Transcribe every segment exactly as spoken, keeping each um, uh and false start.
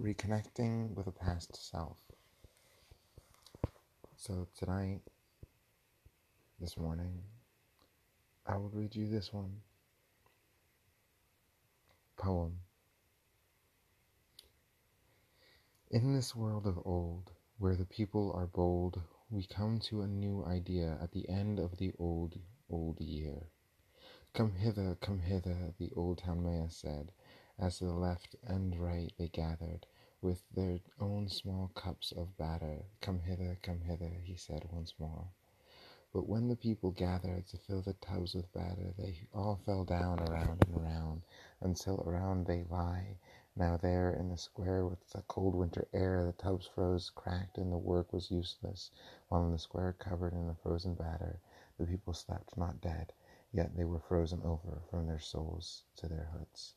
Reconnecting with a past self. So tonight, this morning, I will read you this one. Poem. In this world of old, where the people are bold, we come to a new idea at the end of the old, old year. Come hither, come hither, the old town mayor said, as to the left and right they gathered, with their own small cups of batter. Come hither, come hither, he said once more. But when the people gathered to fill the tubs with batter, they all fell down around and round, until around they lie. Now there in the square with the cold winter air, the tubs froze, cracked, and the work was useless, while in the square covered in the frozen batter, the people slept not dead, yet they were frozen over from their souls to their hoods.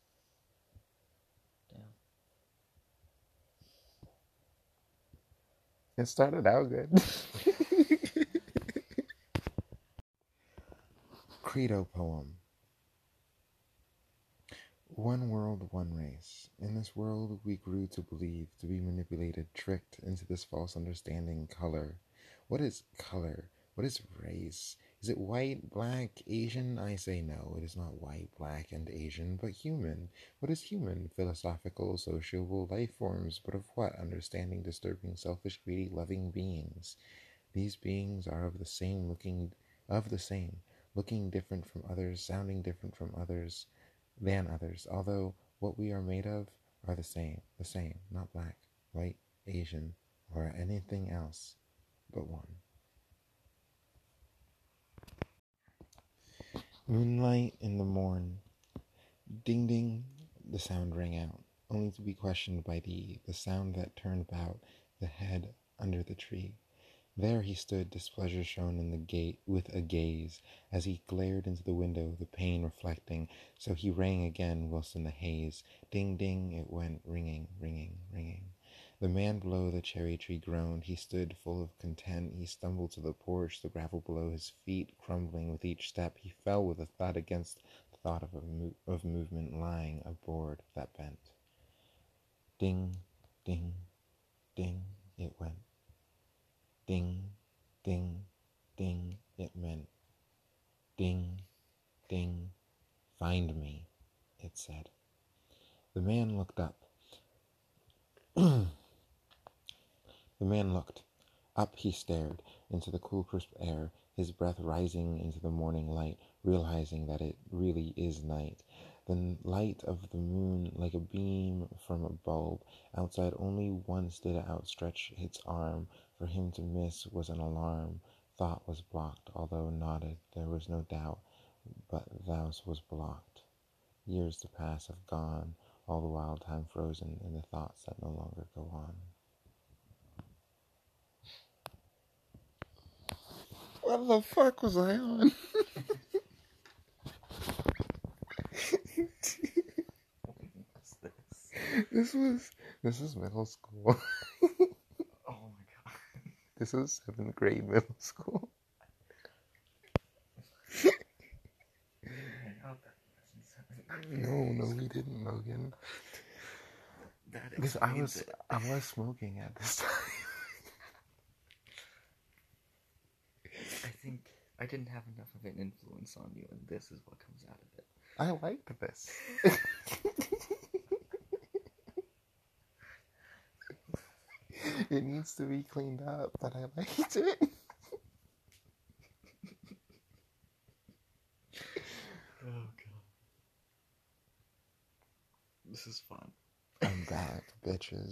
It started out good. Credo poem. One world, one race. In this world, we grew to believe, to be manipulated, tricked into this false understanding. Color. What is color? What is race? Is it white, black, Asian? I say no, it is not white, black, and Asian, but human. What is human? Philosophical, sociable life forms, but of what? Understanding, disturbing, selfish, greedy, loving beings. These beings are of the same looking, of the same, looking different from others, sounding different from others, than others, although what we are made of are the same, the same, not black, white, Asian, or anything else but one. Moonlight in the morn. Ding ding, the sound rang out, only to be questioned by thee, the sound that turned about the head under the tree. There he stood, displeasure shown in the gate with a gaze, as he glared into the window, the pane reflecting, so he rang again whilst in the haze. Ding ding, it went, ringing, ringing, ringing. The man below the cherry tree groaned, he stood full of content, he stumbled to the porch, the gravel below his feet crumbling with each step, he fell with a thud against the thought of, a mo- of movement lying aboard that bent. Ding, ding, ding, it went. Ding, ding, ding, it meant. Ding, ding, find me, it said. The man looked up. The man looked. Up he stared into the cool, crisp air, his breath rising into the morning light, realizing that it really is night. The light of the moon, like a beam from a bulb. Outside, only one did outstretch its arm. For him to miss was an alarm. Thought was blocked, although nodded. There was no doubt, but thous was blocked. Years to pass have gone, all the while time frozen in the thoughts that no longer go on. What the fuck was I on? What's this? This was this is middle school. Oh my god. This was seventh grade middle school. No, no, we didn't, Logan. Because I was it. I was smoking at this time. I think I didn't have enough of an influence on you, and this is what comes out of it. I liked this. It needs to be cleaned up, but I liked it. This is fun. I'm back, bitches.